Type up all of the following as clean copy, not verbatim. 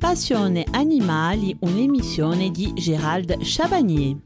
Passione Animali, un'emissione di Gérald Chabannier.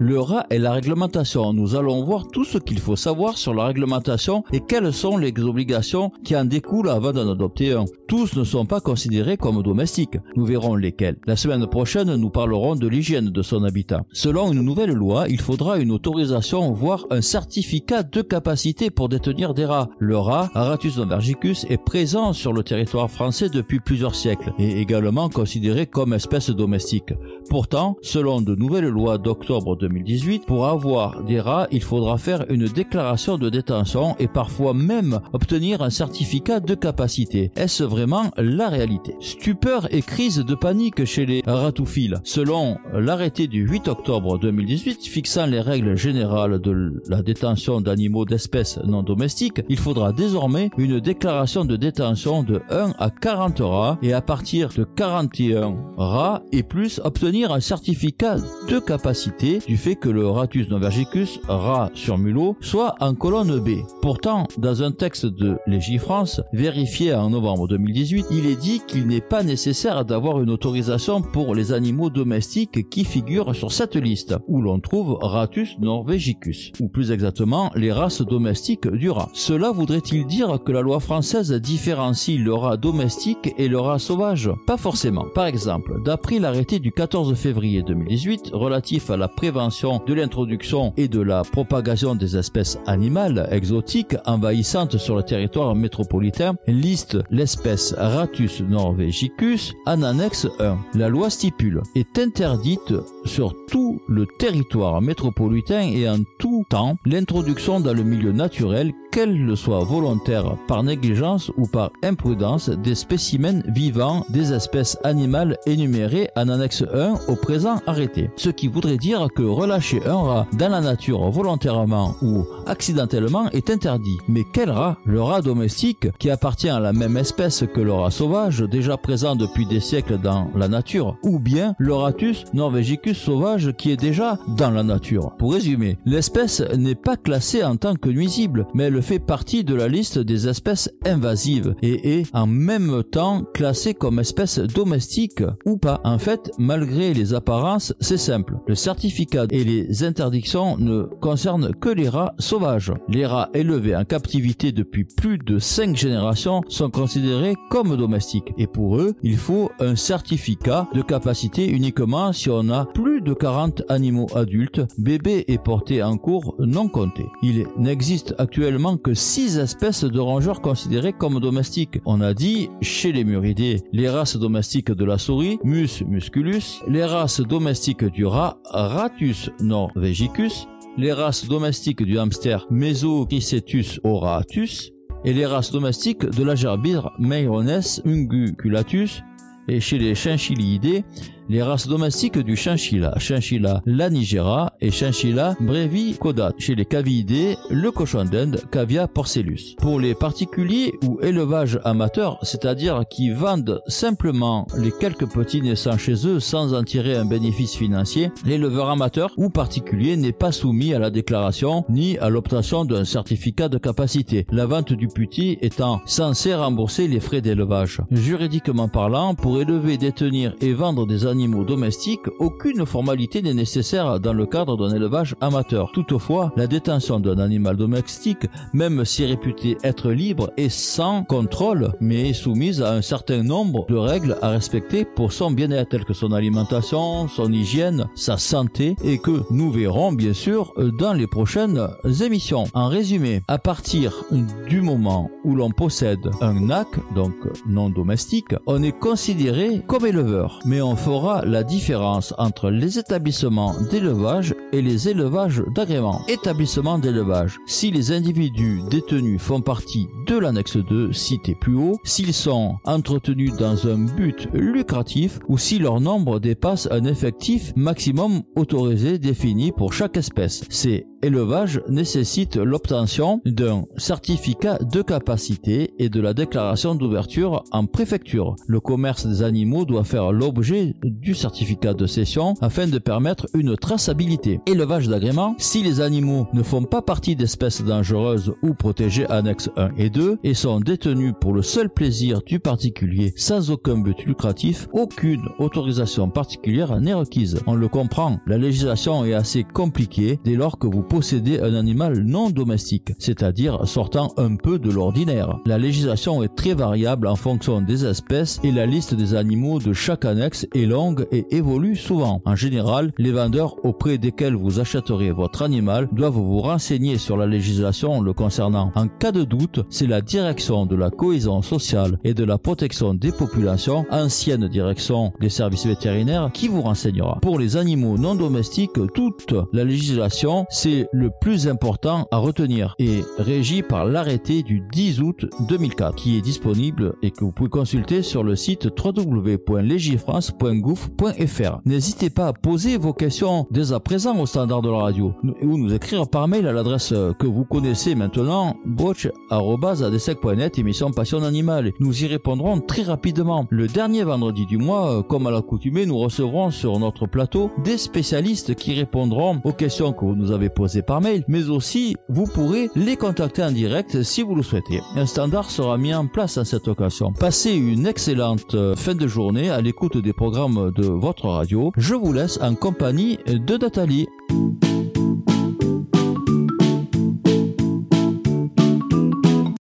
Le rat et la réglementation. Nous allons voir tout ce qu'il faut savoir sur la réglementation et quelles sont les obligations qui en découlent avant d'en adopter un. Tous ne sont pas considérés comme domestiques. Nous verrons lesquels. La semaine prochaine, nous parlerons de l'hygiène de son habitat. Selon une nouvelle loi, il faudra une autorisation, voire un certificat de capacité pour détenir des rats. Le rat, Rattus norvegicus, est présent sur le territoire français depuis plusieurs siècles et également considéré comme espèce domestique. Pourtant, selon de nouvelles lois d'octobre 2018, pour avoir des rats, il faudra faire une déclaration de détention et parfois même obtenir un certificat de capacité. Est-ce vraiment la réalité ? Stupeur et crise de panique chez les ratophiles. Selon l'arrêté du 8 octobre 2018 fixant les règles générales de la détention d'animaux d'espèces non domestiques, il faudra désormais une déclaration de détention de 1 à 40 rats et à partir de 41 rats et plus obtenir un certificat de capacité du fait que le Rattus norvegicus, rat sur mulot, soit en colonne B. Pourtant, dans un texte de Légifrance, vérifié en novembre 2018, il est dit qu'il n'est pas nécessaire d'avoir une autorisation pour les animaux domestiques qui figurent sur cette liste, où l'on trouve Rattus norvegicus, ou plus exactement, les races domestiques du rat. Cela voudrait-il dire que la loi française différencie le rat domestique et le rat sauvage ? Pas forcément. Par exemple, d'après l'arrêté du 14 février 2018, relatif à la prévention de l'introduction et de la propagation des espèces animales exotiques envahissantes sur le territoire métropolitain, liste l'espèce Rattus norvegicus en annexe 1. La loi stipule est interdite sur tout le territoire métropolitain et en tout temps l'introduction dans le milieu naturel, qu'elle le soit volontaire par négligence ou par imprudence, des spécimens vivants des espèces animales énumérées en annexe 1 au présent arrêté. Ce qui voudrait dire que relâcher un rat dans la nature volontairement ou accidentellement est interdit. Mais quel rat ? Le rat domestique, qui appartient à la même espèce que le rat sauvage, déjà présent depuis des siècles dans la nature, ou bien le Rattus norvegicus sauvage qui est déjà dans la nature. Pour résumer, l'espèce n'est pas classée en tant que nuisible, mais elle fait partie de la liste des espèces invasives et est en même temps classée comme espèce domestique ou pas. En fait, malgré les apparences, c'est simple. Le certificat et les interdictions ne concernent que les rats sauvages. Les rats élevés en captivité depuis plus de 5 générations sont considérés comme domestiques et pour eux, il faut un certificat de capacité uniquement si on a plus de 40 animaux adultes, bébés et portés en cours non comptés. Il n'existe actuellement que 6 espèces de rongeurs considérées comme domestiques. On a dit chez les Muridés, les races domestiques de la souris, Mus musculus, les races domestiques du rat, Rattus norvegicus, les races domestiques du hamster, Mesocricetus auratus, et les races domestiques de la gerbière, Meirones unguculatus, et chez les Chinchiliidés, les races domestiques du chinchilla, Chinchilla lanigera et Chinchilla brevicaudata. Chez les caviidés, le cochon d'Inde, Cavia porcellus. Pour les particuliers ou élevages amateurs, c'est-à-dire qui vendent simplement les quelques petits naissants chez eux sans en tirer un bénéfice financier, l'éleveur amateur ou particulier n'est pas soumis à la déclaration ni à l'obtention d'un certificat de capacité, la vente du petit étant censée rembourser les frais d'élevage. Juridiquement parlant, pour élever, détenir et vendre des animaux domestiques, aucune formalité n'est nécessaire dans le cadre d'un élevage amateur. Toutefois, la détention d'un animal domestique, même si réputée être libre, est sans contrôle, mais est soumise à un certain nombre de règles à respecter pour son bien-être, telles que son alimentation, son hygiène, sa santé, et que nous verrons bien sûr dans les prochaines émissions. En résumé, à partir du moment où l'on possède un NAC, donc non domestique, on est considéré comme éleveur, mais on fera la différence entre les établissements d'élevage et les élevages d'agrément. Établissements d'élevage. Si les individus détenus font partie de l'annexe 2 cité plus haut, s'ils sont entretenus dans un but lucratif ou si leur nombre dépasse un effectif maximum autorisé défini pour chaque espèce. C'est élevage nécessite l'obtention d'un certificat de capacité et de la déclaration d'ouverture en préfecture. Le commerce des animaux doit faire l'objet du certificat de cession afin de permettre une traçabilité. Élevage d'agrément, si les animaux ne font pas partie d'espèces dangereuses ou protégées annexes 1 et 2 et sont détenus pour le seul plaisir du particulier sans aucun but lucratif, aucune autorisation particulière n'est requise. On le comprend, la législation est assez compliquée dès lors que vous possédez un animal non domestique, c'est-à-dire sortant un peu de l'ordinaire. La législation est très variable en fonction des espèces et la liste des animaux de chaque annexe est longue et évolue souvent. En général, les vendeurs auprès desquels vous achèterez votre animal doivent vous renseigner sur la législation le concernant. En cas de doute, c'est la Direction de la Cohésion Sociale et de la Protection des Populations, ancienne Direction des Services Vétérinaires, qui vous renseignera. Pour les animaux non domestiques, toute la législation, c'est le plus important à retenir et régie par l'arrêté du 10 août 2004 qui est disponible et que vous pouvez consulter sur le site www.legifrance.gouv.fr. N'hésitez pas à poser vos questions dès à présent au standard de la radio ou nous écrire par mail à l'adresse que vous connaissez maintenant, broch@adsec.net, émission Passion Animale. Nous y répondrons très rapidement. Le dernier vendredi du mois, comme à l'accoutumée, nous recevrons sur notre plateau des spécialistes qui répondront aux questions que vous nous avez posées par mail, mais aussi vous pourrez les contacter en direct si vous le souhaitez. Un standard sera mis en place à cette occasion. Passez une excellente fin de journée à l'écoute des programmes de votre radio. Je vous laisse en compagnie de Nathalie.